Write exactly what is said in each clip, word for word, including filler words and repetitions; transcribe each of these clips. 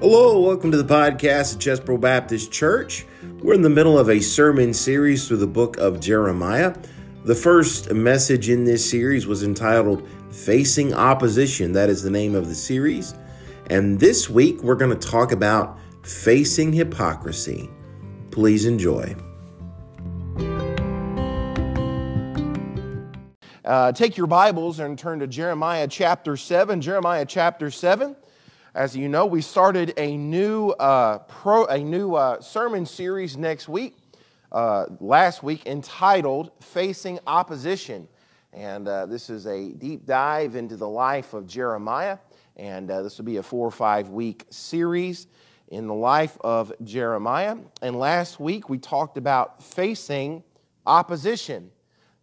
Hello, welcome to the podcast at Chesbro Baptist Church. We're in the middle of a sermon series through the book of Jeremiah. The first message in this series was entitled Facing Opposition. That is the name of the series. And this week, we're going to talk about facing hypocrisy. Please enjoy. Uh, take your Bibles and turn to Jeremiah chapter seven. Jeremiah chapter seven. As you know, we started a new uh, pro, a new uh, sermon series next week, uh, last week, entitled Facing Opposition. And uh, this is a deep dive into the life of Jeremiah. And uh, this will be a four or five week series in the life of Jeremiah. And last week, we talked about facing opposition.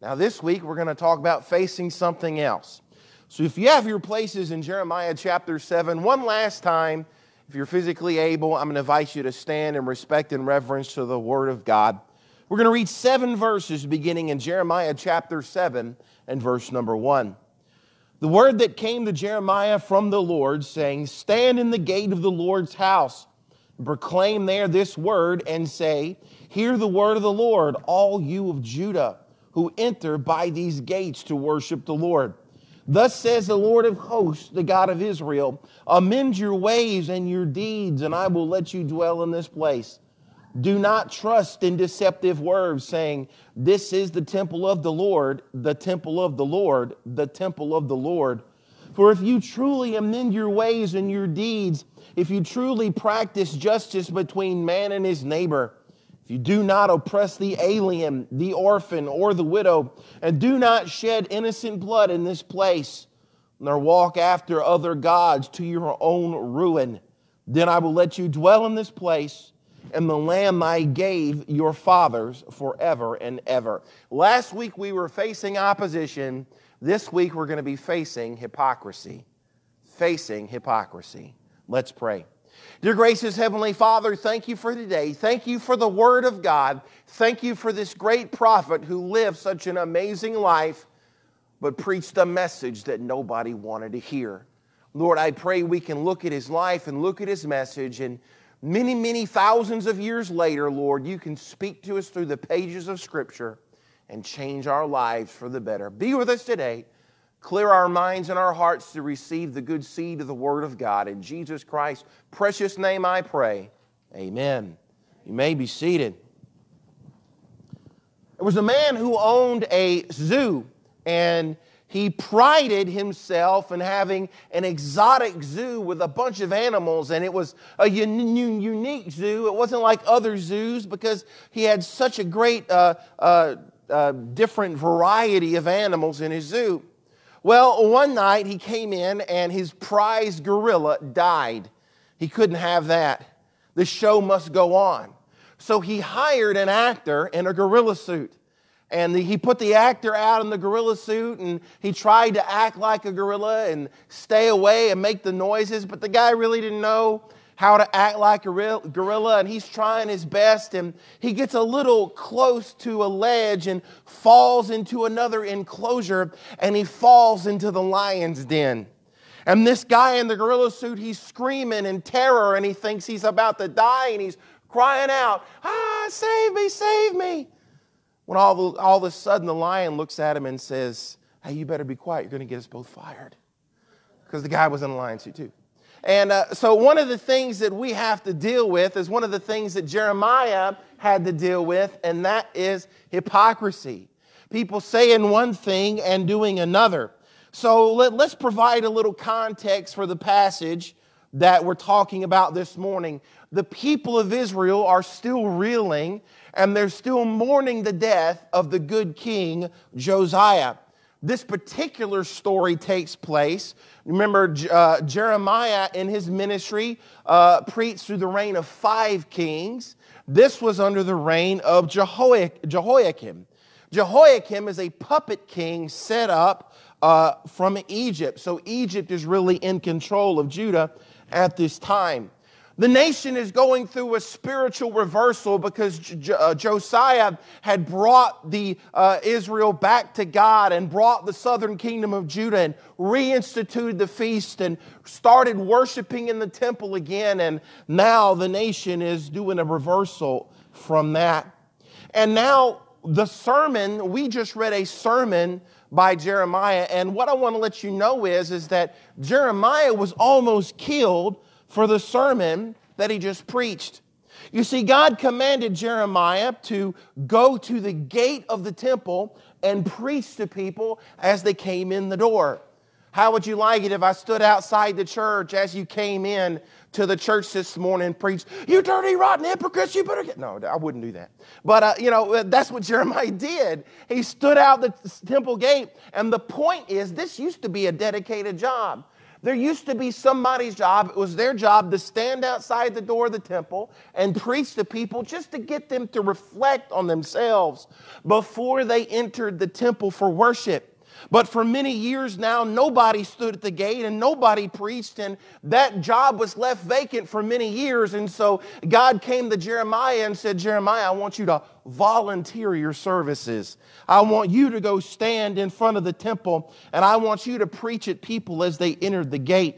Now this week, we're going to talk about facing something else. So if you have your places in Jeremiah chapter seven, one last time, if you're physically able, I'm going to invite you to stand in respect and reverence to the Word of God. We're going to read seven verses beginning in Jeremiah chapter seven and verse number one. The word that came to Jeremiah from the Lord, saying, "Stand in the gate of the Lord's house, and proclaim there this word, and say, Hear the word of the Lord, all you of Judah, who enter by these gates to worship the Lord. Thus says the Lord of hosts, the God of Israel, amend your ways and your deeds, and I will let you dwell in this place. Do not trust in deceptive words, saying, This is the temple of the Lord, the temple of the Lord, the temple of the Lord. For if you truly amend your ways and your deeds, if you truly practice justice between man and his neighbor, if you do not oppress the alien, the orphan, or the widow, and do not shed innocent blood in this place, nor walk after other gods to your own ruin, then I will let you dwell in this place, and the land I gave your fathers forever and ever." Last week we were facing opposition. This week we're going to be facing hypocrisy. Facing hypocrisy. Let's pray. Dear gracious Heavenly Father, thank you for today. Thank you for the Word of God. Thank you for this great prophet who lived such an amazing life, but preached a message that nobody wanted to hear. Lord, I pray we can look at his life and look at his message, and many, many thousands of years later, Lord, you can speak to us through the pages of Scripture and change our lives for the better. Be with us today. Clear our minds and our hearts to receive the good seed of the Word of God. In Jesus Christ's precious name I pray. Amen. You may be seated. There was a man who owned a zoo, and he prided himself in having an exotic zoo with a bunch of animals, and it was a un- unique zoo. It wasn't like other zoos because he had such a great uh, uh, uh, different variety of animals in his zoo. Well, one night he came in and his prize gorilla died. He couldn't have that. The show must go on. So he hired an actor in a gorilla suit. And he put the actor out in the gorilla suit, and he tried to act like a gorilla and stay away and make the noises. But the guy really didn't know how to act like a gorilla, and he's trying his best, and he gets a little close to a ledge and falls into another enclosure, and he falls into the lion's den. And this guy in the gorilla suit, he's screaming in terror, and he thinks he's about to die, and he's crying out, "Ah, save me, save me!" When all of, all of a sudden the lion looks at him and says, "Hey, you better be quiet. You're going to get us both fired." Because the guy was in a lion suit too. And uh, so one of the things that we have to deal with is one of the things that Jeremiah had to deal with, and that is hypocrisy. People saying one thing and doing another. So let, let's provide a little context for the passage that we're talking about this morning. The people of Israel are still reeling, and they're still mourning the death of the good king Josiah. This particular story takes place. Remember, uh, Jeremiah in his ministry uh, preached through the reign of five kings. This was under the reign of Jehoiakim. Jehoiakim is a puppet king set up uh, from Egypt. So Egypt is really in control of Judah at this time. The nation is going through a spiritual reversal because Josiah had brought the uh, Israel back to God and brought the southern kingdom of Judah and reinstituted the feast and started worshiping in the temple again. And now the nation is doing a reversal from that. And now the sermon, we just read a sermon by Jeremiah. And what I want to let you know is, is that Jeremiah was almost killed for the sermon that he just preached. You see, God commanded Jeremiah to go to the gate of the temple and preach to people as they came in the door. How would you like it if I stood outside the church as you came in to the church this morning and preached, "You dirty, rotten hypocrites, you better get..." No, I wouldn't do that. But, uh, you know, that's what Jeremiah did. He stood out the temple gate. And the point is, this used to be a dedicated job. There used to be somebody's job, it was their job to stand outside the door of the temple and preach to people just to get them to reflect on themselves before they entered the temple for worship. But for many years now, nobody stood at the gate and nobody preached, and that job was left vacant for many years. And so God came to Jeremiah and said, "Jeremiah, I want you to volunteer your services. I want you to go stand in front of the temple, and I want you to preach at people as they entered the gate."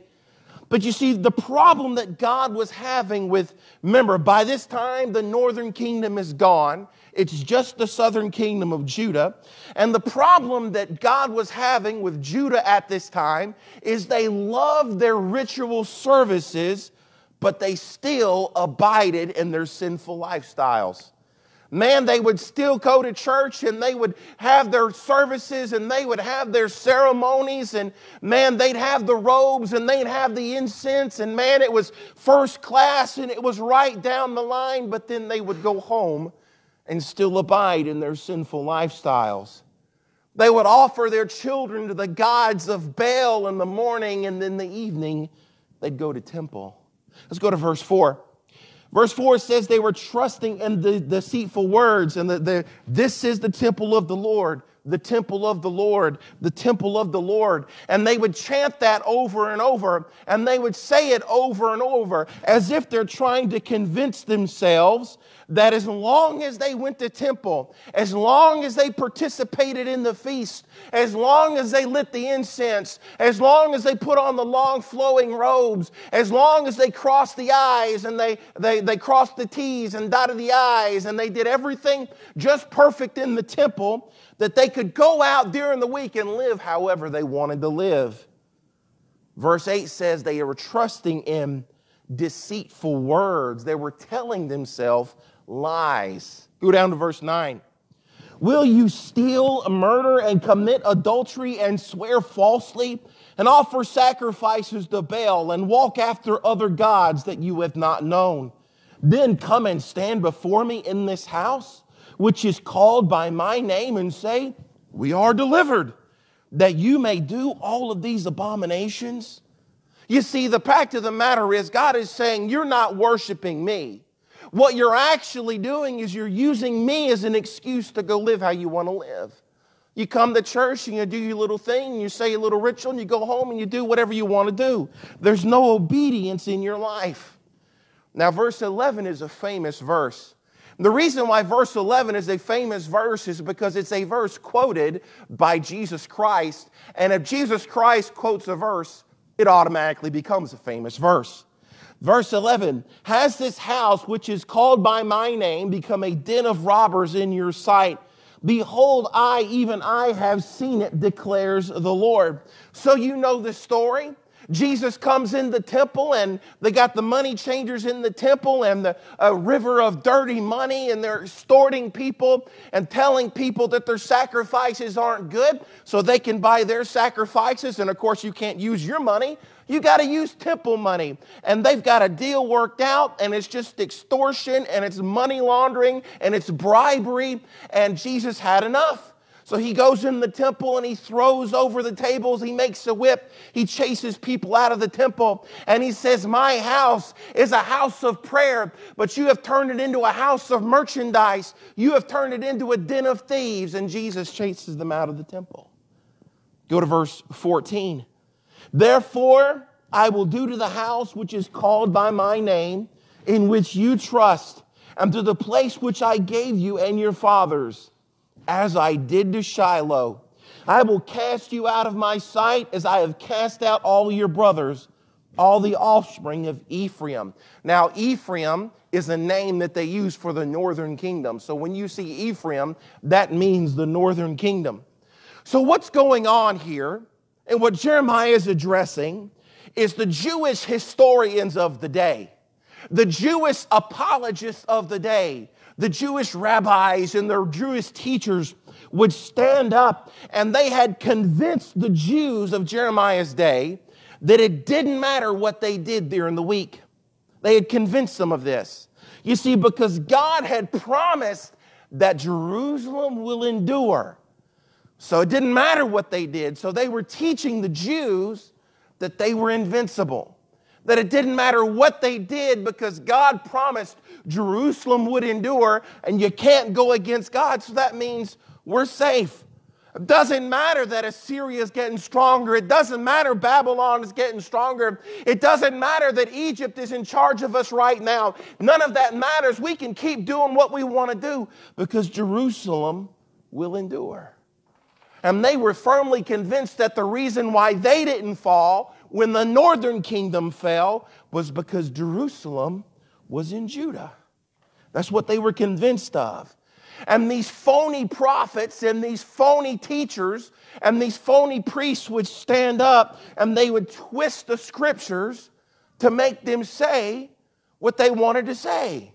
But you see, the problem that God was having with, remember, by this time the northern kingdom is gone. It's just the southern kingdom of Judah. And the problem that God was having with Judah at this time is they loved their ritual services, but they still abided in their sinful lifestyles. Man, they would still go to church and they would have their services and they would have their ceremonies, and man, they'd have the robes and they'd have the incense, and man, it was first class and it was right down the line, but then they would go home and still abide in their sinful lifestyles. They would offer their children to the gods of Baal in the morning, and then in the evening they'd go to temple. Let's go to verse four. Verse four says they were trusting in the deceitful words, and the, the, this is the temple of the Lord, the temple of the Lord, the temple of the Lord. And they would chant that over and over, and they would say it over and over, as if they're trying to convince themselves that as long as they went to temple, as long as they participated in the feast, as long as they lit the incense, as long as they put on the long flowing robes, as long as they crossed the I's and they, they, they crossed the T's and dotted the I's and they did everything just perfect in the temple, that they could go out during the week and live however they wanted to live. Verse eight says they were trusting in deceitful words. They were telling themselves lies. Go down to verse nine. "Will you steal, murder, and commit adultery, and swear falsely, and offer sacrifices to Baal, and walk after other gods that you have not known? Then come and stand before me in this house, which is called by my name, and say, 'We are delivered,' that you may do all of these abominations." You see, the fact of the matter is, God is saying, "You're not worshiping me. What you're actually doing is you're using me as an excuse to go live how you want to live. You come to church and you do your little thing, and you say your little ritual, and you go home and you do whatever you want to do. There's no obedience in your life." Now, verse eleven is a famous verse. The reason why verse eleven is a famous verse is because it's a verse quoted by Jesus Christ. And if Jesus Christ quotes a verse, it automatically becomes a famous verse. Verse eleven, "Has this house, which is called by my name, become a den of robbers in your sight? Behold, I, even I, have seen it, declares the Lord." So you know the story. Jesus comes in the temple, and they got the money changers in the temple and the uh, river of dirty money, and they're extorting people and telling people that their sacrifices aren't good so they can buy their sacrifices. And of course, you can't use your money. You got to use temple money. And they've got a deal worked out, and it's just extortion, and it's money laundering, and it's bribery. And Jesus had enough. So he goes in the temple and he throws over the tables. He makes a whip. He chases people out of the temple. And he says, "My house is a house of prayer, but you have turned it into a house of merchandise. You have turned it into a den of thieves." And Jesus chases them out of the temple. Go to verse fourteen. "Therefore, I will do to the house which is called by my name, in which you trust, and to the place which I gave you and your fathers, as I did to Shiloh. I will cast you out of my sight as I have cast out all your brothers, all the offspring of Ephraim. Now, Ephraim is a name that they use for the northern kingdom. So when you see Ephraim, that means the northern kingdom. So what's going on here, and what Jeremiah is addressing, is the Jewish historians of the day, the Jewish apologists of the day, the Jewish rabbis and their Jewish teachers would stand up, and they had convinced the Jews of Jeremiah's day that it didn't matter what they did during the week. They had convinced them of this. You see, because God had promised that Jerusalem will endure. So it didn't matter what they did. So they were teaching the Jews that they were invincible, that it didn't matter what they did because God promised Jerusalem would endure, and you can't go against God, so that means we're safe. It doesn't matter that Assyria is getting stronger. It doesn't matter Babylon is getting stronger. It doesn't matter that Egypt is in charge of us right now. None of that matters. We can keep doing what we want to do because Jerusalem will endure. And they were firmly convinced that the reason why they didn't fall when the northern kingdom fell was because Jerusalem was in Judah. That's what they were convinced of. And these phony prophets and these phony teachers and these phony priests would stand up and they would twist the scriptures to make them say what they wanted to say.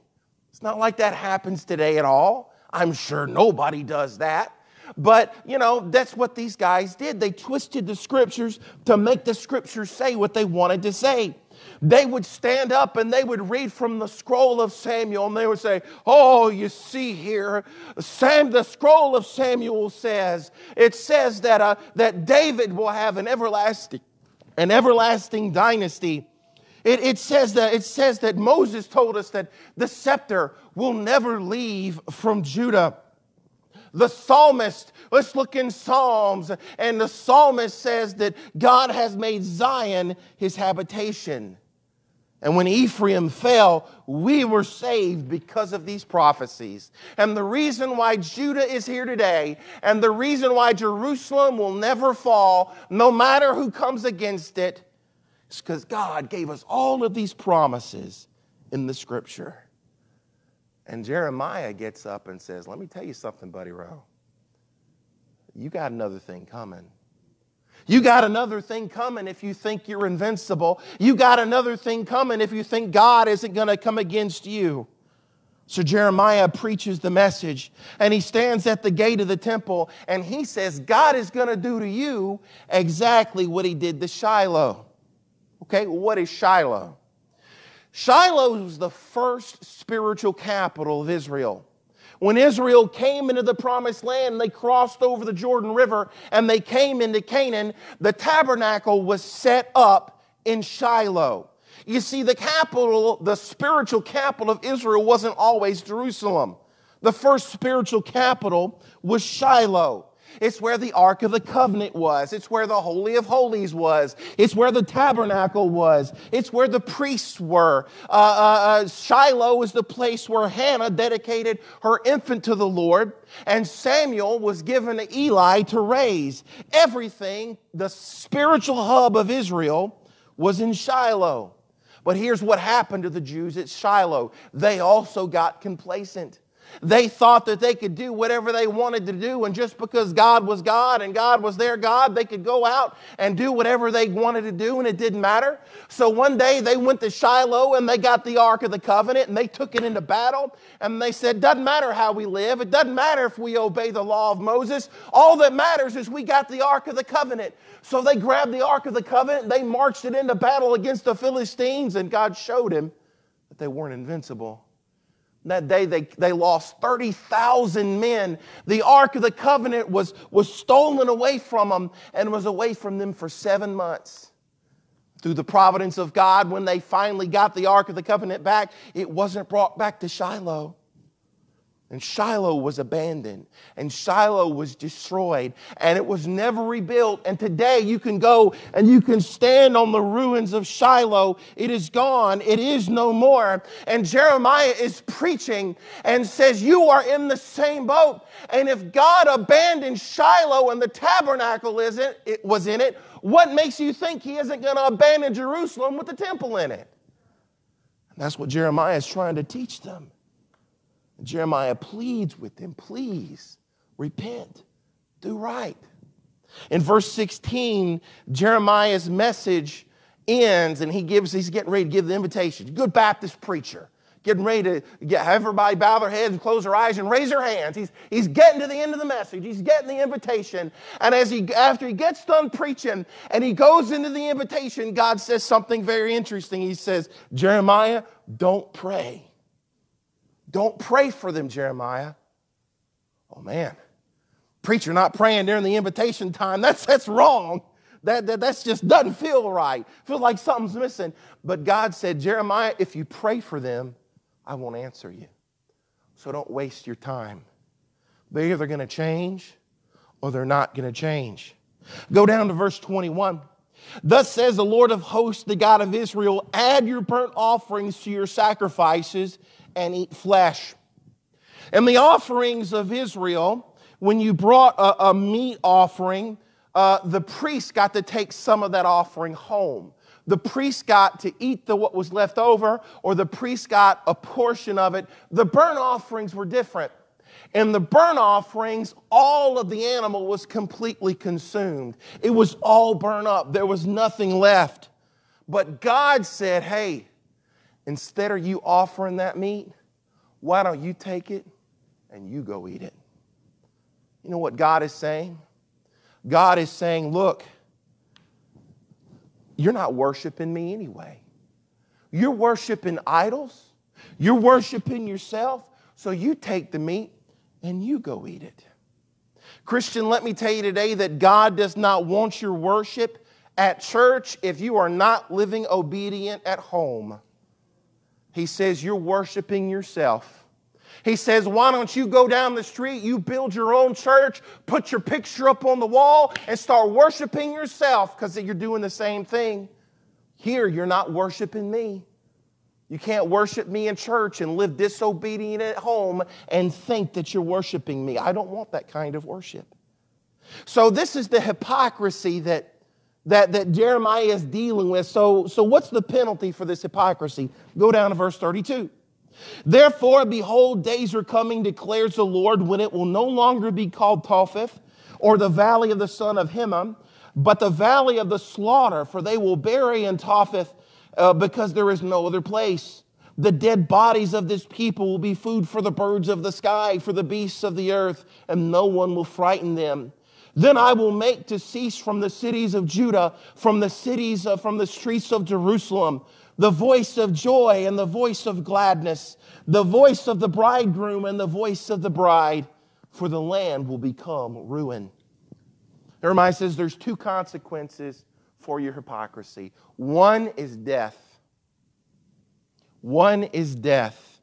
It's not like that happens today at all. I'm sure nobody does that. But, you know, that's what these guys did. They twisted the scriptures to make the scriptures say what they wanted to say. They would stand up and they would read from the scroll of Samuel and they would say, oh, you see here, Sam, the scroll of Samuel says, it says that, uh, that David will have an everlasting, an everlasting dynasty. It, it, says that, it says that Moses told us that the scepter will never leave from Judah. The psalmist, let's look in Psalms, and the psalmist says that God has made Zion his habitation. And when Ephraim fell, we were saved because of these prophecies. And the reason why Judah is here today, and the reason why Jerusalem will never fall, no matter who comes against it, is because God gave us all of these promises in the Scripture. And Jeremiah gets up and says, let me tell you something, Buddy Rowe. You got another thing coming. You got another thing coming if you think you're invincible. You got another thing coming if you think God isn't going to come against you. So Jeremiah preaches the message, and he stands at the gate of the temple, and he says, God is going to do to you exactly what he did to Shiloh. Okay, what is Shiloh? Shiloh was the first spiritual capital of Israel. When Israel came into the promised land, they crossed over the Jordan River and they came into Canaan. The tabernacle was set up in Shiloh. You see, the capital, the spiritual capital of Israel wasn't always Jerusalem. The first spiritual capital was Shiloh. It's where the Ark of the Covenant was. It's where the Holy of Holies was. It's where the tabernacle was. It's where the priests were. Uh, uh, uh, Shiloh is the place where Hannah dedicated her infant to the Lord, and Samuel was given to Eli to raise. Everything, the spiritual hub of Israel, was in Shiloh. But here's what happened to the Jews at Shiloh. They also got complacent. They thought that they could do whatever they wanted to do, and just because God was God and God was their God, they could go out and do whatever they wanted to do, and it didn't matter. So one day they went to Shiloh, and they got the Ark of the Covenant, and they took it into battle, and they said, doesn't matter how we live. It doesn't matter if we obey the law of Moses. All that matters is we got the Ark of the Covenant. So they grabbed the Ark of the Covenant, they marched it into battle against the Philistines, and God showed them that they weren't invincible. That day they, they lost thirty thousand men. The Ark of the Covenant was, was stolen away from them and was away from them for seven months. Through the providence of God, when they finally got the Ark of the Covenant back, it wasn't brought back to Shiloh. And Shiloh was abandoned. And Shiloh was destroyed. And it was never rebuilt. And today you can go and you can stand on the ruins of Shiloh. It is gone. It is no more. And Jeremiah is preaching and says, you are in the same boat. And if God abandoned Shiloh and the tabernacle isn't, it was in it, what makes you think he isn't going to abandon Jerusalem with the temple in it? And that's what Jeremiah is trying to teach them. Jeremiah pleads with them, please, repent, do right. In verse sixteen, Jeremiah's message ends, and he gives, he's getting ready to give the invitation. Good Baptist preacher, getting ready to get, have everybody bow their heads and close their eyes and raise their hands. He's, he's getting to the end of the message. He's getting the invitation. And as he, after he gets done preaching and he goes into the invitation, God says something very interesting. He says, Jeremiah, don't pray. Don't pray for them, Jeremiah. Oh, man. Preacher not praying during the invitation time. That's, that's wrong. That, that that's just doesn't feel right. Feels like something's missing. But God said, Jeremiah, if you pray for them, I won't answer you. So don't waste your time. They're either going to change or they're not going to change. Go down to verse twenty-one. Thus says the Lord of hosts, the God of Israel, add your burnt offerings to your sacrifices and eat flesh. And the offerings of Israel, when you brought a, a meat offering, uh, the priest got to take some of that offering home. The priest got to eat the what was left over, or the priest got a portion of it. The burnt offerings were different. In the burnt offerings, all of the animal was completely consumed. It was all burnt up. There was nothing left. But God said, hey, instead of you offering that meat, why don't you take it and you go eat it? You know what God is saying? God is saying, look, you're not worshiping me anyway. You're worshiping idols. You're worshiping yourself. So you take the meat and you go eat it. Christian, let me tell you today that God does not want your worship at church if you are not living obedient at home. He says, you're worshiping yourself. He says, why don't you go down the street, you build your own church, put your picture up on the wall, and start worshiping yourself, because you're doing the same thing. Here, you're not worshiping me. You can't worship me in church and live disobedient at home and think that you're worshiping me. I don't want that kind of worship. So this is the hypocrisy that That, that Jeremiah is dealing with. So, so what's the penalty for this hypocrisy? Go down to verse thirty-two. Therefore, behold, days are coming, declares the Lord, when it will no longer be called Topheth, or the valley of the son of Hinnom, but the valley of the slaughter, for they will bury in Topheth, uh, because there is no other place. The dead bodies of this people will be food for the birds of the sky, for the beasts of the earth, and no one will frighten them. Then I will make to cease from the cities of Judah, from the cities, of, from the streets of Jerusalem, the voice of joy and the voice of gladness, the voice of the bridegroom and the voice of the bride, for the land will become ruin. Jeremiah says there's two consequences for your hypocrisy. One is death. One is death.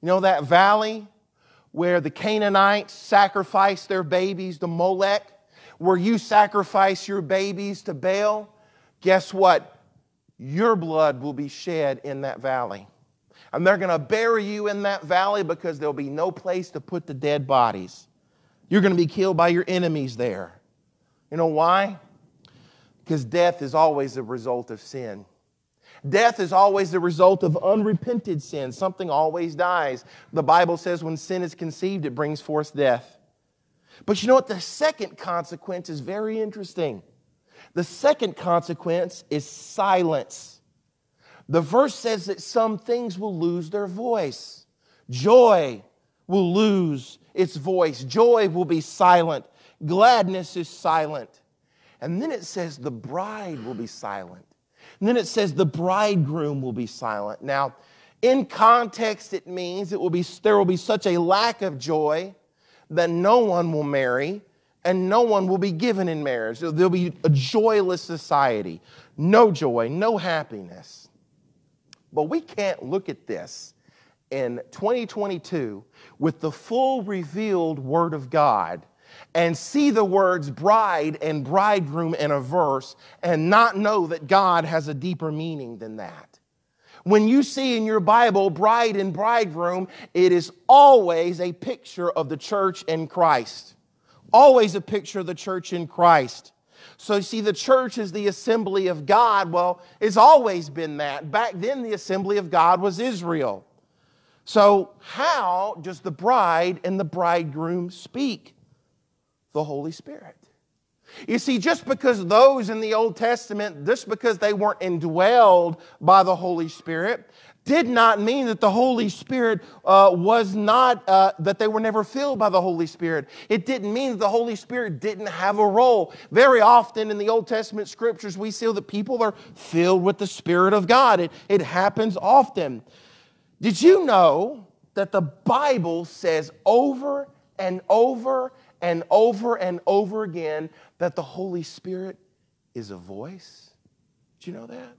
You know that valley where the Canaanites sacrifice their babies to Molech, where you sacrifice your babies to Baal, guess what? Your blood will be shed in that valley. And they're going to bury you in that valley because there'll be no place to put the dead bodies. You're going to be killed by your enemies there. You know why? Because death is always the result of sin. Death is always the result of unrepented sin. Something always dies. The Bible says when sin is conceived, it brings forth death. But you know what? The second consequence is very interesting. The second consequence is silence. The verse says that some things will lose their voice. Joy will lose its voice. Joy will be silent. Gladness is silent. And then it says the bride will be silent. And then it says the bridegroom will be silent. Now, in context, it means it will be, there will be such a lack of joy that no one will marry and no one will be given in marriage. There'll be a joyless society. No joy, no happiness. But we can't look at this in twenty twenty-two with the full revealed Word of God and see the words bride and bridegroom in a verse and not know that God has a deeper meaning than that. When you see in your Bible bride and bridegroom, it is always a picture of the church in Christ. Always a picture of the church in Christ. So you see, the church is the assembly of God. Well, it's always been that. Back then, the assembly of God was Israel. So how does the bride and the bridegroom speak? The Holy Spirit. You see, just because those in the Old Testament, just because they weren't indwelled by the Holy Spirit, did not mean that the Holy Spirit uh, was not, uh, that they were never filled by the Holy Spirit. It didn't mean that the Holy Spirit didn't have a role. Very often in the Old Testament scriptures, we see that people are filled with the Spirit of God. It, it happens often. Did you know that the Bible says over and over and over and over again that the Holy Spirit is a voice? Did you know that?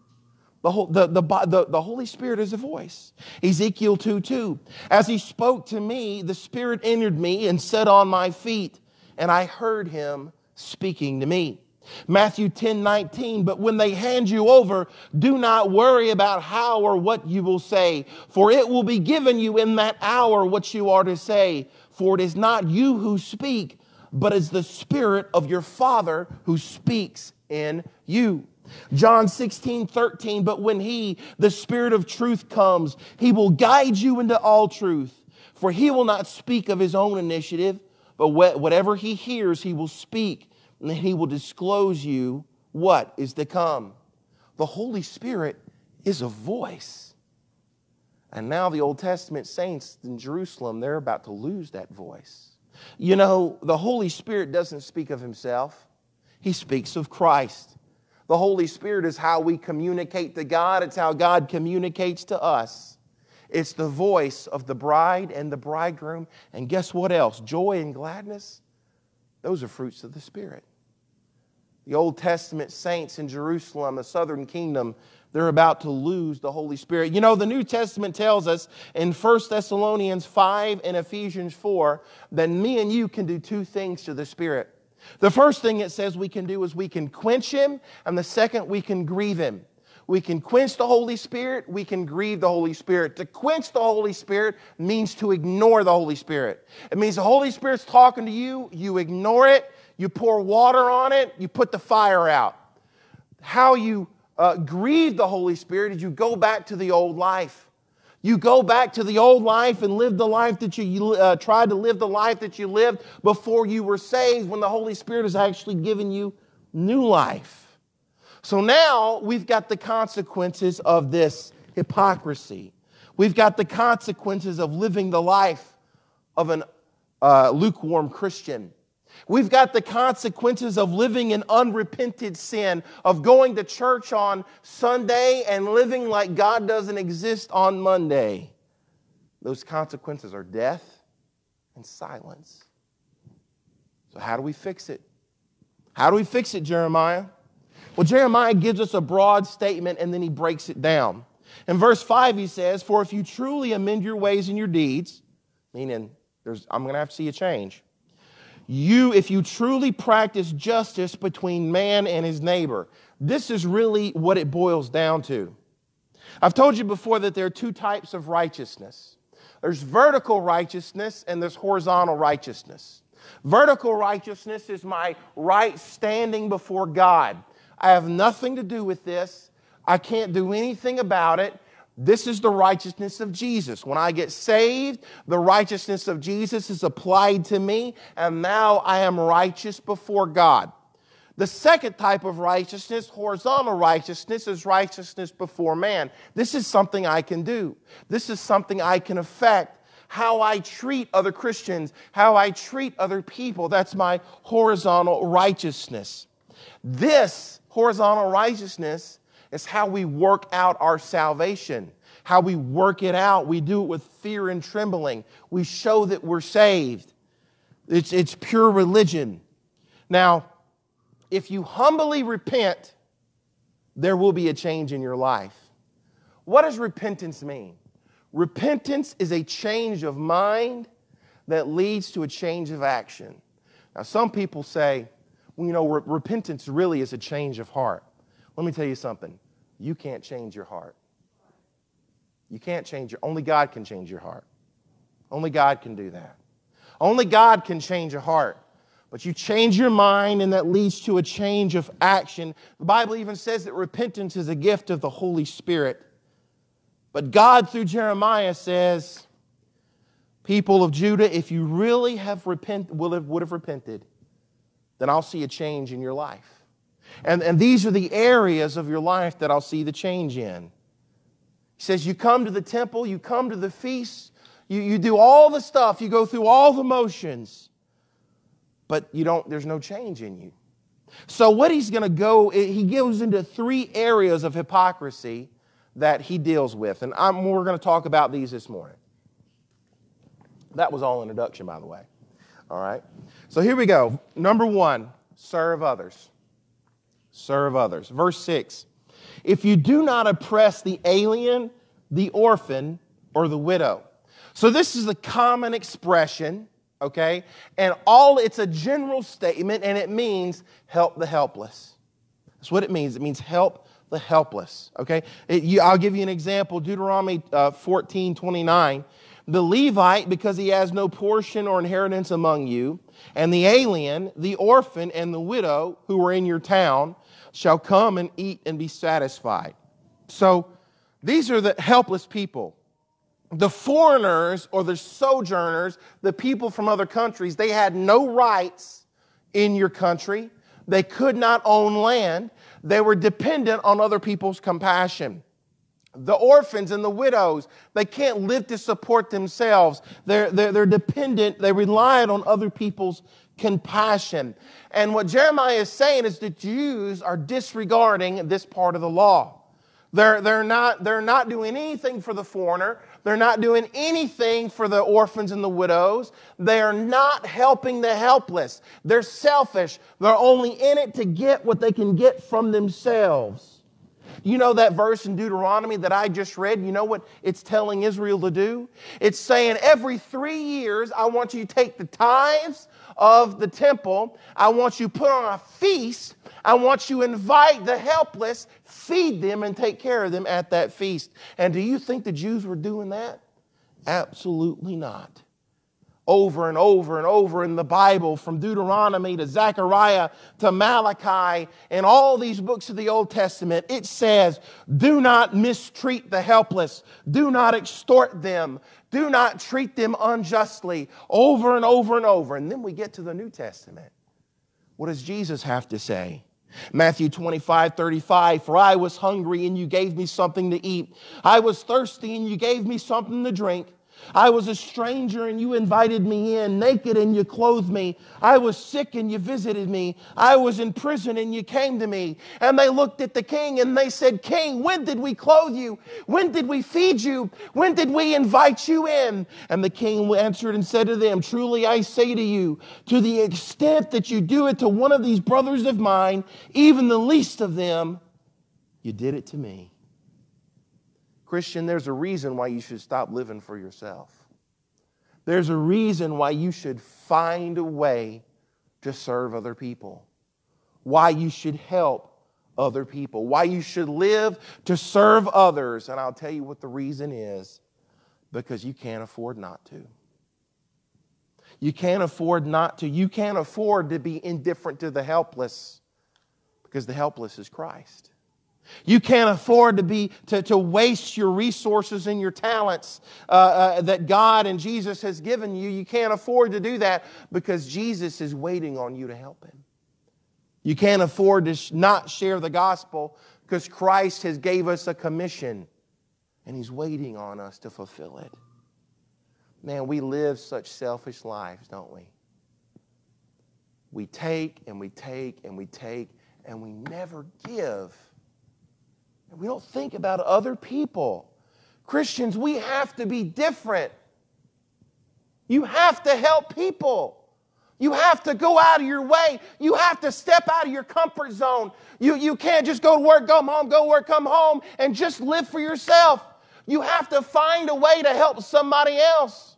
The, whole, the, the, the, the Holy Spirit is a voice. Ezekiel two two. As he spoke to me, the Spirit entered me and set on my feet, and I heard him speaking to me. Matthew ten nineteen. But when they hand you over, do not worry about how or what you will say, for it will be given you in that hour what you are to say. For it is not you who speak, but it's the Spirit of your Father who speaks in you. John sixteen thirteen, but when he, the Spirit of truth, comes, he will guide you into all truth. For he will not speak of his own initiative, but whatever he hears, he will speak, and he will disclose you what is to come. The Holy Spirit is a voice. And now the Old Testament saints in Jerusalem, they're about to lose that voice. You know, the Holy Spirit doesn't speak of himself. He speaks of Christ. The Holy Spirit is how we communicate to God. It's how God communicates to us. It's the voice of the bride and the bridegroom. And guess what else? Joy and gladness, those are fruits of the Spirit. The Old Testament saints in Jerusalem, the southern kingdom, they're about to lose the Holy Spirit. You know, the New Testament tells us in First Thessalonians five and Ephesians four that me and you can do two things to the Spirit. The first thing it says we can do is we can quench him, and the second, we can grieve him. We can quench the Holy Spirit, we can grieve the Holy Spirit. To quench the Holy Spirit means to ignore the Holy Spirit. It means the Holy Spirit's talking to you, you ignore it, you pour water on it, you put the fire out. How you uh, grieve the Holy Spirit is you go back to the old life. You go back to the old life and live the life that you uh, tried to live the life that you lived before you were saved, when the Holy Spirit has actually given you new life. So now we've got the consequences of this hypocrisy. We've got the consequences of living the life of a uh, lukewarm Christian. We've got the consequences of living in unrepented sin, of going to church on Sunday and living like God doesn't exist on Monday. Those consequences are death and silence. So how do we fix it? How do we fix it, Jeremiah? Well, Jeremiah gives us a broad statement and then he breaks it down. In verse five, he says, for if you truly amend your ways and your deeds, meaning there's, I'm going to have to see a change. You, if you truly practice justice between man and his neighbor, this is really what it boils down to. I've told you before that there are two types of righteousness. There's vertical righteousness and there's horizontal righteousness. Vertical righteousness is my right standing before God. I have nothing to do with this. I can't do anything about it. This is the righteousness of Jesus. When I get saved, the righteousness of Jesus is applied to me, and now I am righteous before God. The second type of righteousness, horizontal righteousness, is righteousness before man. This is something I can do. This is something I can affect. How I treat other Christians, how I treat other people, that's my horizontal righteousness. This horizontal righteousness is how we work out our salvation, how we work it out. We do it with fear and trembling. We show that we're saved. It's, it's pure religion. Now, if you humbly repent, there will be a change in your life. What does repentance mean? Repentance is a change of mind that leads to a change of action. Now, some people say, well, you know, re- repentance really is a change of heart. Let me tell you something. You can't change your heart. You can't change your, only God can change your heart. Only God can do that. Only God can change a heart. But you change your mind, and that leads to a change of action. The Bible even says that repentance is a gift of the Holy Spirit. But God, through Jeremiah, says, people of Judah, if you really have repent, will have, would have repented, then I'll see a change in your life. And, and these are the areas of your life that I'll see the change in. He says, you come to the temple, you come to the feast, you, you do all the stuff, you go through all the motions, but you don't, there's no change in you. So what he's going to go, he goes into three areas of hypocrisy that he deals with. And I'm, we're going to talk about these this morning. That was all introduction, by the way. All right. So here we go. Number one, serve others. Serve others. Verse six. If you do not oppress the alien, the orphan, or the widow. So this is the common expression. Okay? And all, it's a general statement, and it means help the helpless. That's what it means. It means help the helpless. Okay? It, you, I'll give you an example. Deuteronomy uh, fourteen twenty-nine. The Levite, because he has no portion or inheritance among you, and the alien, the orphan, and the widow who are in your town shall come and eat and be satisfied. So these are the helpless people. The foreigners or the sojourners, the people from other countries, they had no rights in your country. They could not own land. They were dependent on other people's compassion. The orphans and the widows, they can't live to support themselves. They're, they're, they're dependent. They relied on other people's compassion. And what Jeremiah is saying is the Jews are disregarding this part of the law. They're, they're, not, they're not doing anything for the foreigner. They're not doing anything for the orphans and the widows. They are not helping the helpless. They're selfish. They're only in it to get what they can get from themselves. You know that verse in Deuteronomy that I just read? You know what it's telling Israel to do? It's saying every three years, I want you to take the tithes of the temple. I want you to put on a feast. I want you to invite the helpless, feed them, and take care of them at that feast. And do you think the Jews were doing that? Absolutely not. Over and over and over in the Bible, from Deuteronomy to Zechariah to Malachi and all these books of the Old Testament, it says, do not mistreat the helpless. Do not extort them. Do not treat them unjustly. Over and over and over. And then we get to the New Testament. What does Jesus have to say? Matthew twenty-five thirty-five, for I was hungry and you gave me something to eat. I was thirsty and you gave me something to drink. I was a stranger and you invited me in, naked and you clothed me. I was sick and you visited me. I was in prison and you came to me. And they looked at the king and they said, King, when did we clothe you? When did we feed you? When did we invite you in? And the king answered and said to them, truly I say to you, to the extent that you do it to one of these brothers of mine, even the least of them, you did it to me. Christian, there's a reason why you should stop living for yourself. There's a reason why you should find a way to serve other people. Why you should help other people. Why you should live to serve others. And I'll tell you what the reason is. Because you can't afford not to. You can't afford not to. You can't afford to be indifferent to the helpless. Because the helpless is Christ. You can't afford to be to, to waste your resources and your talents uh, uh, that God and Jesus has given you. You can't afford to do that because Jesus is waiting on you to help him. You can't afford to sh- not share the gospel because Christ has gave us a commission and he's waiting on us to fulfill it. Man, we live such selfish lives, don't we? We take and we take and we take and we never give. We don't think about other people. Christians, we have to be different. You have to help people. You have to go out of your way. You have to step out of your comfort zone. You, you can't just go to work, come home, go to work, come home, and just live for yourself. You have to find a way to help somebody else.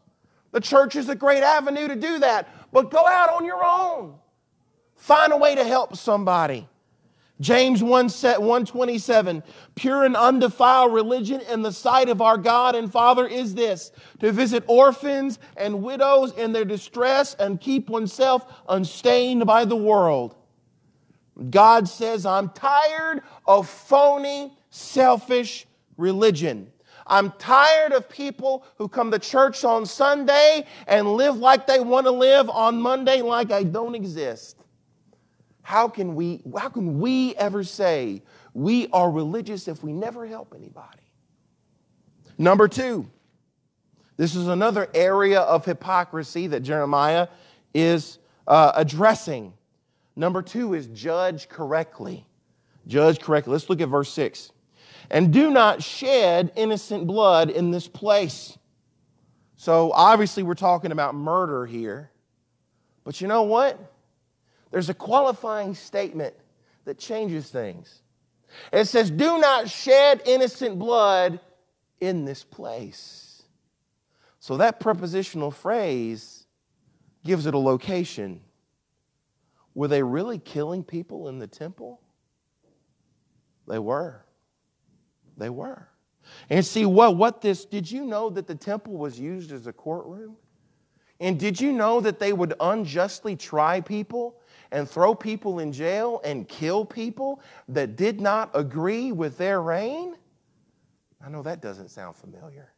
The church is a great avenue to do that, but go out on your own. Find a way to help somebody. James one twenty-seven, pure and undefiled religion in the sight of our God and Father is this, to visit orphans and widows in their distress and keep oneself unstained by the world. God says, I'm tired of phony, selfish religion. I'm tired of people who come to church on Sunday and live like they want to live on Monday like I don't exist. How can we, how can we ever say we are religious if we never help anybody? Number two, this is another area of hypocrisy that Jeremiah is uh, addressing. Number two is judge correctly. Judge correctly. Let's look at verse six. And do not shed innocent blood in this place. So obviously we're talking about murder here. But you know what? There's a qualifying statement that changes things. It says, do not shed innocent blood in this place. So that prepositional phrase gives it a location. Were they really killing people in the temple? They were. They were. And see, well, what this, did you know that the temple was used as a courtroom? And did you know that they would unjustly try people and throw people in jail and kill people that did not agree with their reign? I know that doesn't sound familiar.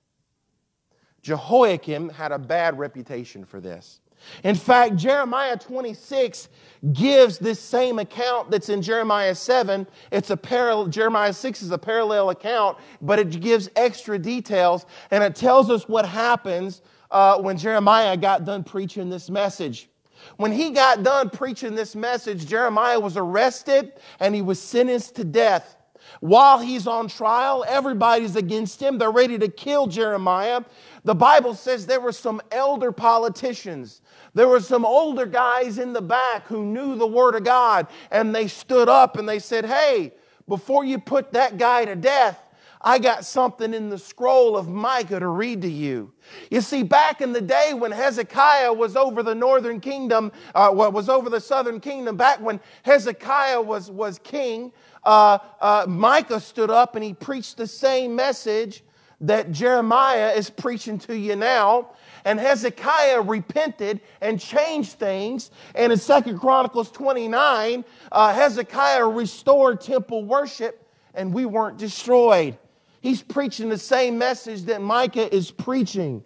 Jehoiakim had a bad reputation for this. In fact, Jeremiah twenty-six gives this same account that's in Jeremiah seven. It's a parallel, Jeremiah six is a parallel account, but it gives extra details, and it tells us what happens uh, when Jeremiah got done preaching this message. When he got done preaching this message, Jeremiah was arrested and he was sentenced to death. While he's on trial, everybody's against him. They're ready to kill Jeremiah. The Bible says there were some elder politicians. There were some older guys in the back who knew the Word of God, and they stood up and they said, hey, before you put that guy to death, I got something in the scroll of Micah to read to you. You see, back in the day when Hezekiah was over the northern kingdom, uh, was over the southern kingdom, back when Hezekiah was, was king, uh, uh, Micah stood up and he preached the same message that Jeremiah is preaching to you now. And Hezekiah repented and changed things. And in Second Chronicles twenty-nine, uh, Hezekiah restored temple worship and we weren't destroyed. He's preaching the same message that Micah is preaching.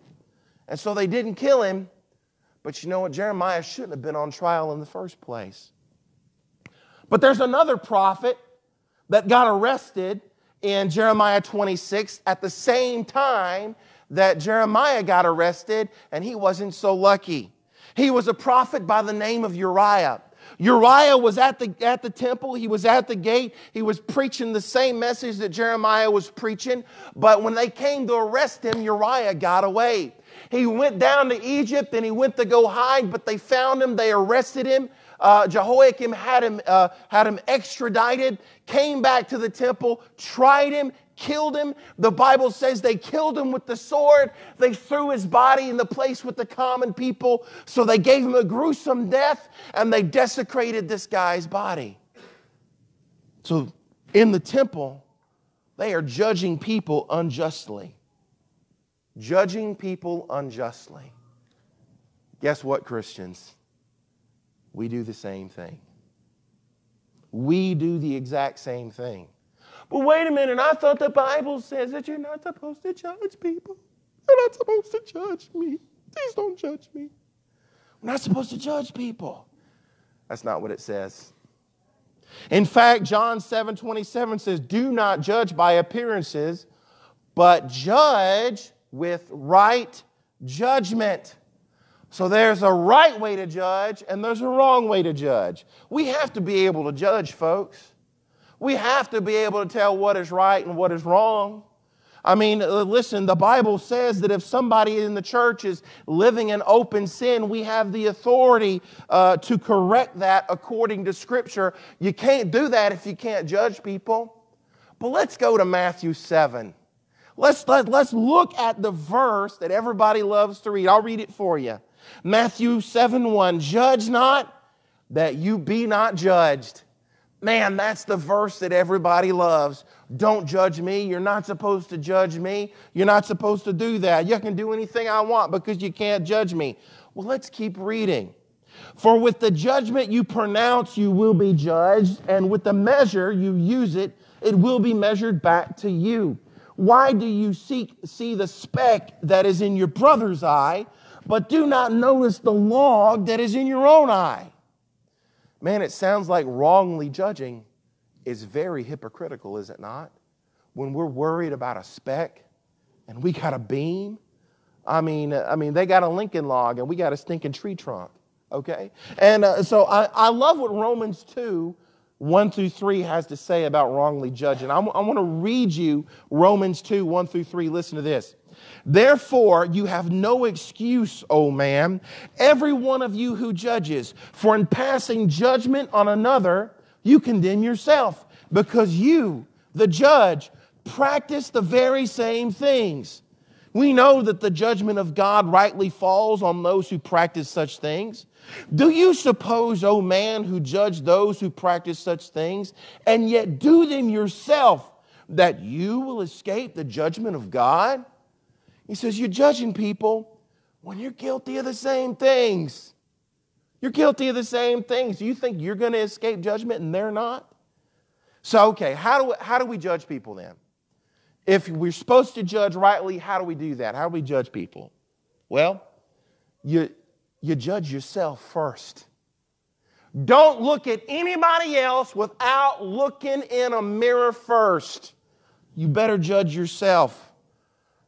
And so they didn't kill him. But you know what? Jeremiah shouldn't have been on trial in the first place. But there's another prophet that got arrested in Jeremiah twenty-six at the same time that Jeremiah got arrested, and he wasn't so lucky. He was a prophet by the name of Uriah. Uriah was at the, at the temple. He was at the gate. He was preaching the same message that Jeremiah was preaching. But when they came to arrest him, Uriah got away. He went down to Egypt and he went to go hide, but they found him. They arrested him. Uh, Jehoiakim had him, uh, had him extradited, came back to the temple, tried him, killed him. The Bible says they killed him with the sword. They threw his body in the place with the common people. So they gave him a gruesome death and they desecrated this guy's body. So in the temple, they are judging people unjustly. Judging people unjustly. Guess what, Christians? We do the same thing. We do the exact same thing. But wait a minute, I thought the Bible says that you're not supposed to judge people. You're not supposed to judge me. Please don't judge me. We're not supposed to judge people. That's not what it says. In fact, John seven twenty-seven says, do not judge by appearances, but judge with right judgment. So there's a right way to judge and there's a wrong way to judge. We have to be able to judge, folks. We have to be able to tell what is right and what is wrong. I mean, listen, the Bible says that if somebody in the church is living in open sin, we have the authority uh, to correct that according to Scripture. You can't do that if you can't judge people. But let's go to Matthew seven. Let's, let, let's look at the verse that everybody loves to read. I'll read it for you. Matthew seven one, judge not that you be not judged. Man, that's the verse that everybody loves. Don't judge me. You're not supposed to judge me. You're not supposed to do that. You can do anything I want because you can't judge me. Well, let's keep reading. For with the judgment you pronounce, you will be judged, and with the measure you use it, it will be measured back to you. Why do you seek, see the speck that is in your brother's eye, but do not notice the log that is in your own eye? Man, it sounds like wrongly judging is very hypocritical, is it not? When we're worried about a speck and we got a beam, I mean, I mean, they got a Lincoln log and we got a stinking tree trunk, okay? And uh, so I, I love what Romans two, one through three has to say about wrongly judging. I, w- I want to read you Romans two, one through three. Listen to this. Therefore, you have no excuse, O man, every one of you who judges, for in passing judgment on another, you condemn yourself, because you, the judge, practice the very same things. We know that the judgment of God rightly falls on those who practice such things. Do you suppose, O man, who judge those who practice such things, and yet do them yourself, that you will escape the judgment of God? He says, you're judging people when you're guilty of the same things. You're guilty of the same things. You think you're going to escape judgment and they're not? So, okay, how do we, how do we judge people then? If we're supposed to judge rightly, how do we do that? How do we judge people? Well, you, you judge yourself first. Don't look at anybody else without looking in a mirror first. You better judge yourself.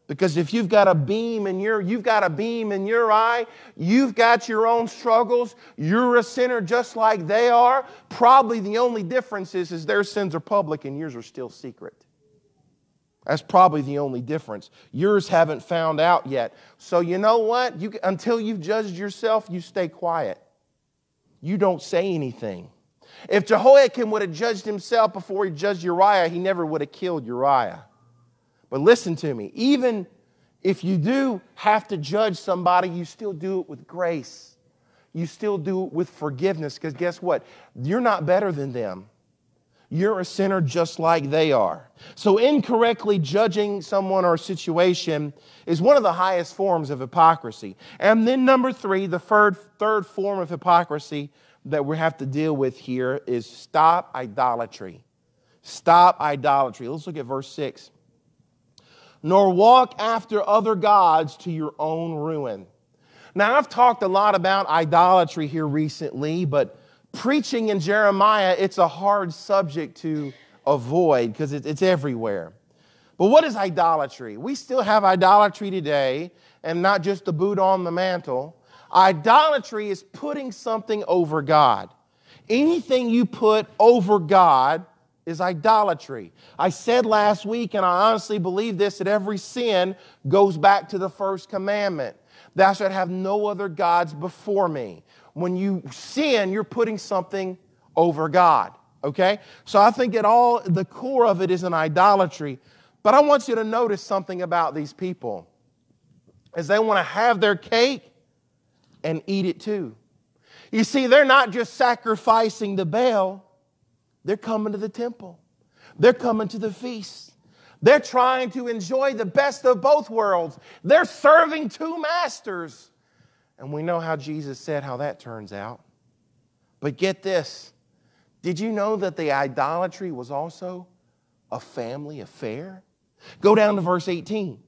Because if you've got a beam in your, you've got a beam in your eye, you've got your own struggles, you're a sinner just like they are, probably the only difference is, is their sins are public and yours are still secret. That's probably the only difference. Yours haven't found out yet. So you know what? You, until you've judged yourself, you stay quiet. You don't say anything. If Jehoiakim would have judged himself before he judged Uriah, he never would have killed Uriah. But listen to me, even if you do have to judge somebody, you still do it with grace. You still do it with forgiveness, because guess what? You're not better than them. You're a sinner just like they are. So incorrectly judging someone or situation is one of the highest forms of hypocrisy. And then number three, the third, third form of hypocrisy that we have to deal with here is stop idolatry. Stop idolatry. Let's look at verse six. Nor walk after other gods to your own ruin. Now, I've talked a lot about idolatry here recently, but preaching in Jeremiah, it's a hard subject to avoid because it's everywhere. But what is idolatry? We still have idolatry today, and not just the boot on the mantle. Idolatry is putting something over God. Anything you put over God is idolatry. I said last week, and I honestly believe this, that every sin goes back to the first commandment. Thou shalt have no other gods before me. When you sin, you're putting something over God, okay? So I think at all, the core of it is an idolatry. But I want you to notice something about these people, is they want to have their cake and eat it too. You see, they're not just sacrificing to Baal. They're coming to the temple. They're coming to the feast. They're trying to enjoy the best of both worlds. They're serving two masters. And we know how Jesus said how that turns out. But get this. Did you know that the idolatry was also a family affair? Go down to verse eighteen.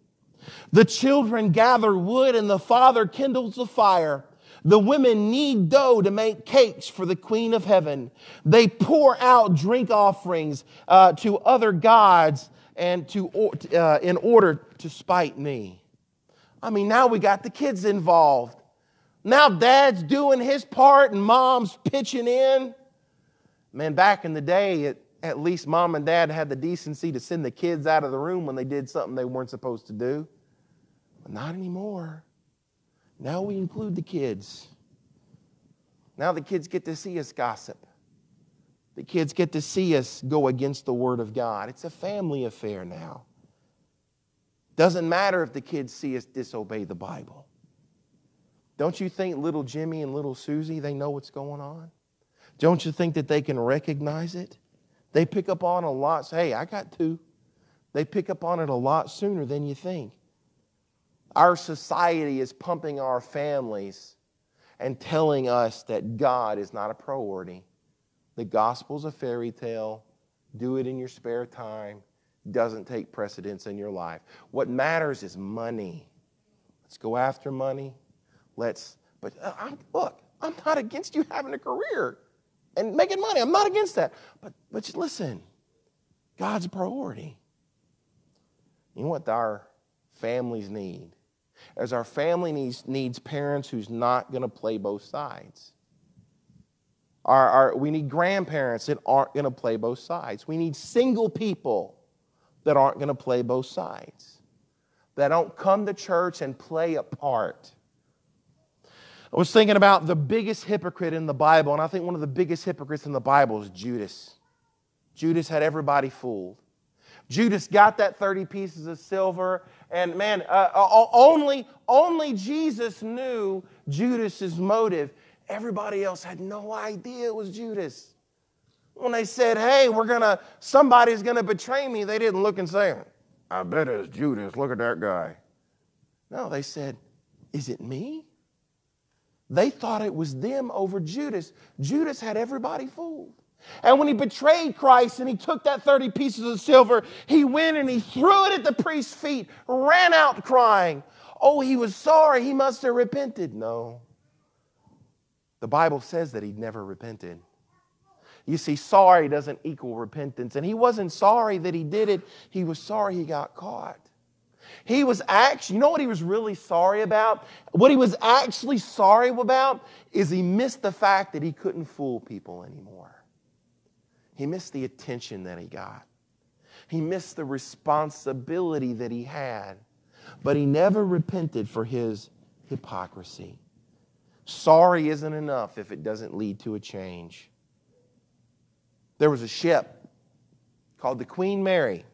The children gather wood and the father kindles the fire. The women knead dough to make cakes for the Queen of Heaven. They pour out drink offerings uh, to other gods and to uh, in order to spite me. I mean, now we got the kids involved. Now dad's doing his part and mom's pitching in. Man, back in the day, it, at least mom and dad had the decency to send the kids out of the room when they did something they weren't supposed to do. But not anymore. Now we include the kids. Now the kids get to see us gossip. The kids get to see us go against the Word of God. It's a family affair now. Doesn't matter if the kids see us disobey the Bible. Don't you think little Jimmy and little Susie, they know what's going on? Don't you think that they can recognize it? They pick up on a lot. Say, hey, I got two. They pick up on it a lot sooner than you think. Our society is pumping our families and telling us that God is not a priority. The gospel's a fairy tale. Do it in your spare time. Doesn't take precedence in your life. What matters is money. Let's go after money. Let's, but I'm, look, I'm not against you having a career and making money. I'm not against that. But, but listen, God's a priority. You know what our families need? As our family needs, needs parents who's not going to play both sides. Our, our, we need grandparents that aren't going to play both sides. We need single people that aren't going to play both sides, that don't come to church and play a part. I was thinking about the biggest hypocrite in the Bible, and I think one of the biggest hypocrites in the Bible is Judas. Judas had everybody fooled. Judas got that thirty pieces of silver, and man, uh, only, only Jesus knew Judas's motive. Everybody else had no idea it was Judas. When they said, hey, we're gonna, somebody's gonna betray me, they didn't look and say, I bet it's Judas, look at that guy. No, they said, is it me? They thought it was them over Judas. Judas had everybody fooled. And when he betrayed Christ and he took that thirty pieces of silver, he went and he threw it at the priest's feet, ran out crying. Oh, he was sorry, he must have repented. No. The Bible says that he never repented. You see, sorry doesn't equal repentance. And he wasn't sorry that he did it. He was sorry he got caught. He was actually, you know what he was really sorry about? What he was actually sorry about is he missed the fact that he couldn't fool people anymore. He missed the attention that he got. He missed the responsibility that he had. But he never repented for his hypocrisy. Sorry isn't enough if it doesn't lead to a change. There was a ship called the Queen Mary.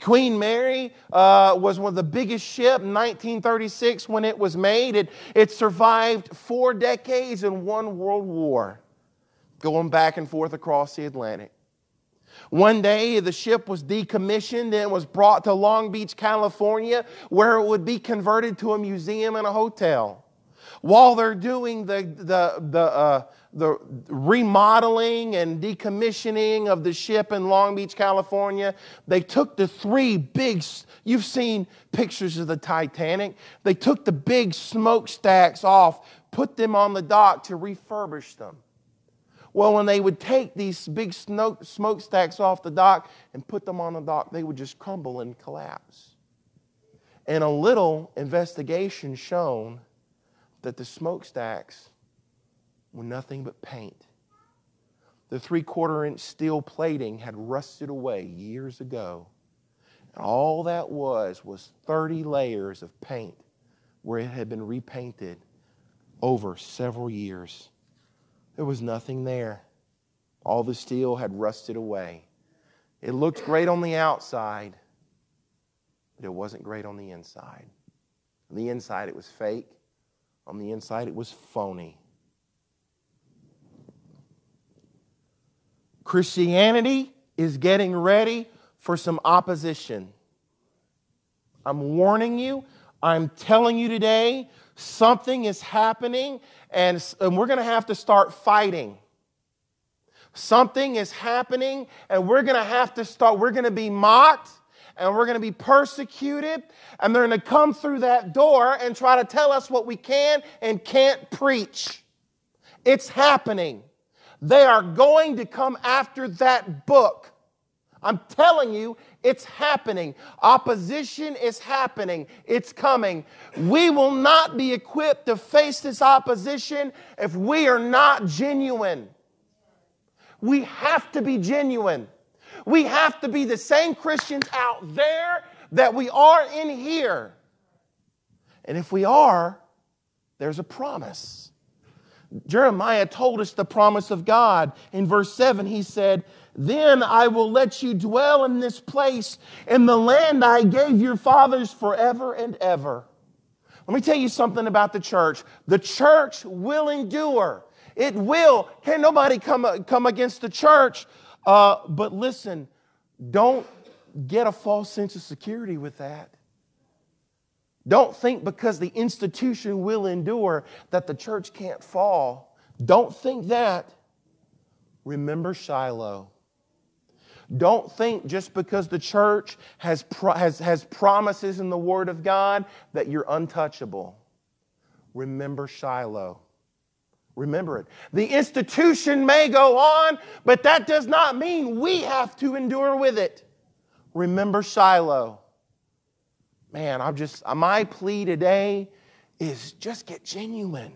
Queen Mary uh, was one of the biggest ships in nineteen thirty-six when it was made. It, it survived four decades and one world war, going back and forth across the Atlantic. One day, the ship was decommissioned and was brought to Long Beach, California, where it would be converted to a museum and a hotel. While they're doing the, the, the, uh, the remodeling and decommissioning of the ship in Long Beach, California, they took the three big, you've seen pictures of the Titanic, they took the big smokestacks off, put them on the dock to refurbish them. Well, when they would take these big smokestacks off the dock and put them on the dock, they would just crumble and collapse. And a little investigation shown that the smokestacks were nothing but paint. The three-quarter inch steel plating had rusted away years ago. And all that was was thirty layers of paint where it had been repainted over several years. There was nothing there. All the steel had rusted away. It looked great on the outside, but it wasn't great on the inside. On the inside, it was fake. On the inside, it was phony. Christianity is getting ready for some opposition. I'm warning you. I'm telling you today, something is happening, and, and we're going to have to start fighting. Something is happening, and we're going to have to start. We're going to be mocked. And we're going to be persecuted, and they're going to come through that door and try to tell us what we can and can't preach. It's happening. They are going to come after that book. I'm telling you, it's happening. Opposition is happening. It's coming. We will not be equipped to face this opposition if we are not genuine. We have to be genuine. We have to be the same Christians out there that we are in here. And if we are, there's a promise. Jeremiah told us the promise of God. In verse seven, he said, Then I will let you dwell in this place, in the land I gave your fathers forever and ever. Let me tell you something about the church. The church will endure. It will. Can't nobody come, come against the church. Uh, but listen, don't get a false sense of security with that. Don't think because the institution will endure that the church can't fall. Don't think that. Remember Shiloh. Don't think just because the church has, has, has promises in the Word of God that you're untouchable. Remember Shiloh. Remember it. The institution may go on, but that does not mean we have to endure with it. Remember Shiloh. Man, I'm just, my plea today is just get genuine.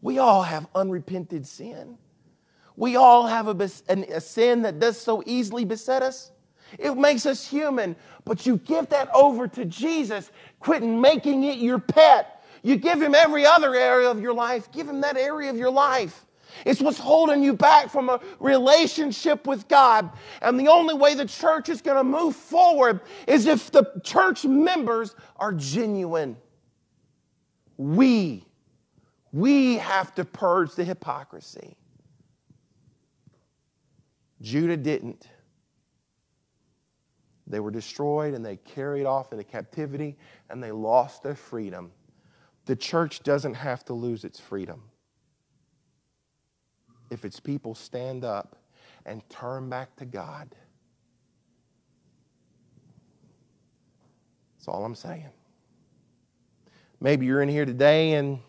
We all have unrepented sin. We all have a, a sin that does so easily beset us. It makes us human, but you give that over to Jesus. Quit making it your pet. You give him every other area of your life. Give him that area of your life. It's what's holding you back from a relationship with God. And the only way the church is going to move forward is if the church members are genuine. We, we have to purge the hypocrisy. Judah didn't. They were destroyed and they carried off into captivity and they lost their freedom. The church doesn't have to lose its freedom. If its people stand up and turn back to God. That's all I'm saying. Maybe you're in here today and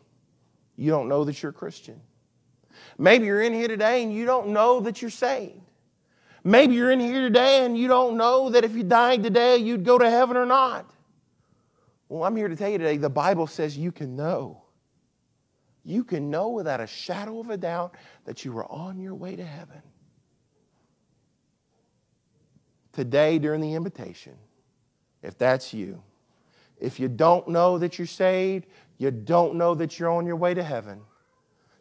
you don't know that you're a Christian. Maybe you're in here today and you don't know that you're saved. Maybe you're in here today and you don't know that if you died today, you'd go to heaven or not. Well, I'm here to tell you today, the Bible says you can know. You can know without a shadow of a doubt that you are on your way to heaven. Today, during the invitation, if that's you, if you don't know that you're saved, you don't know that you're on your way to heaven,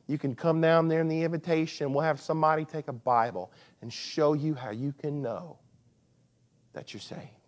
you can come down there in the invitation. We'll have somebody take a Bible and show you how you can know that you're saved.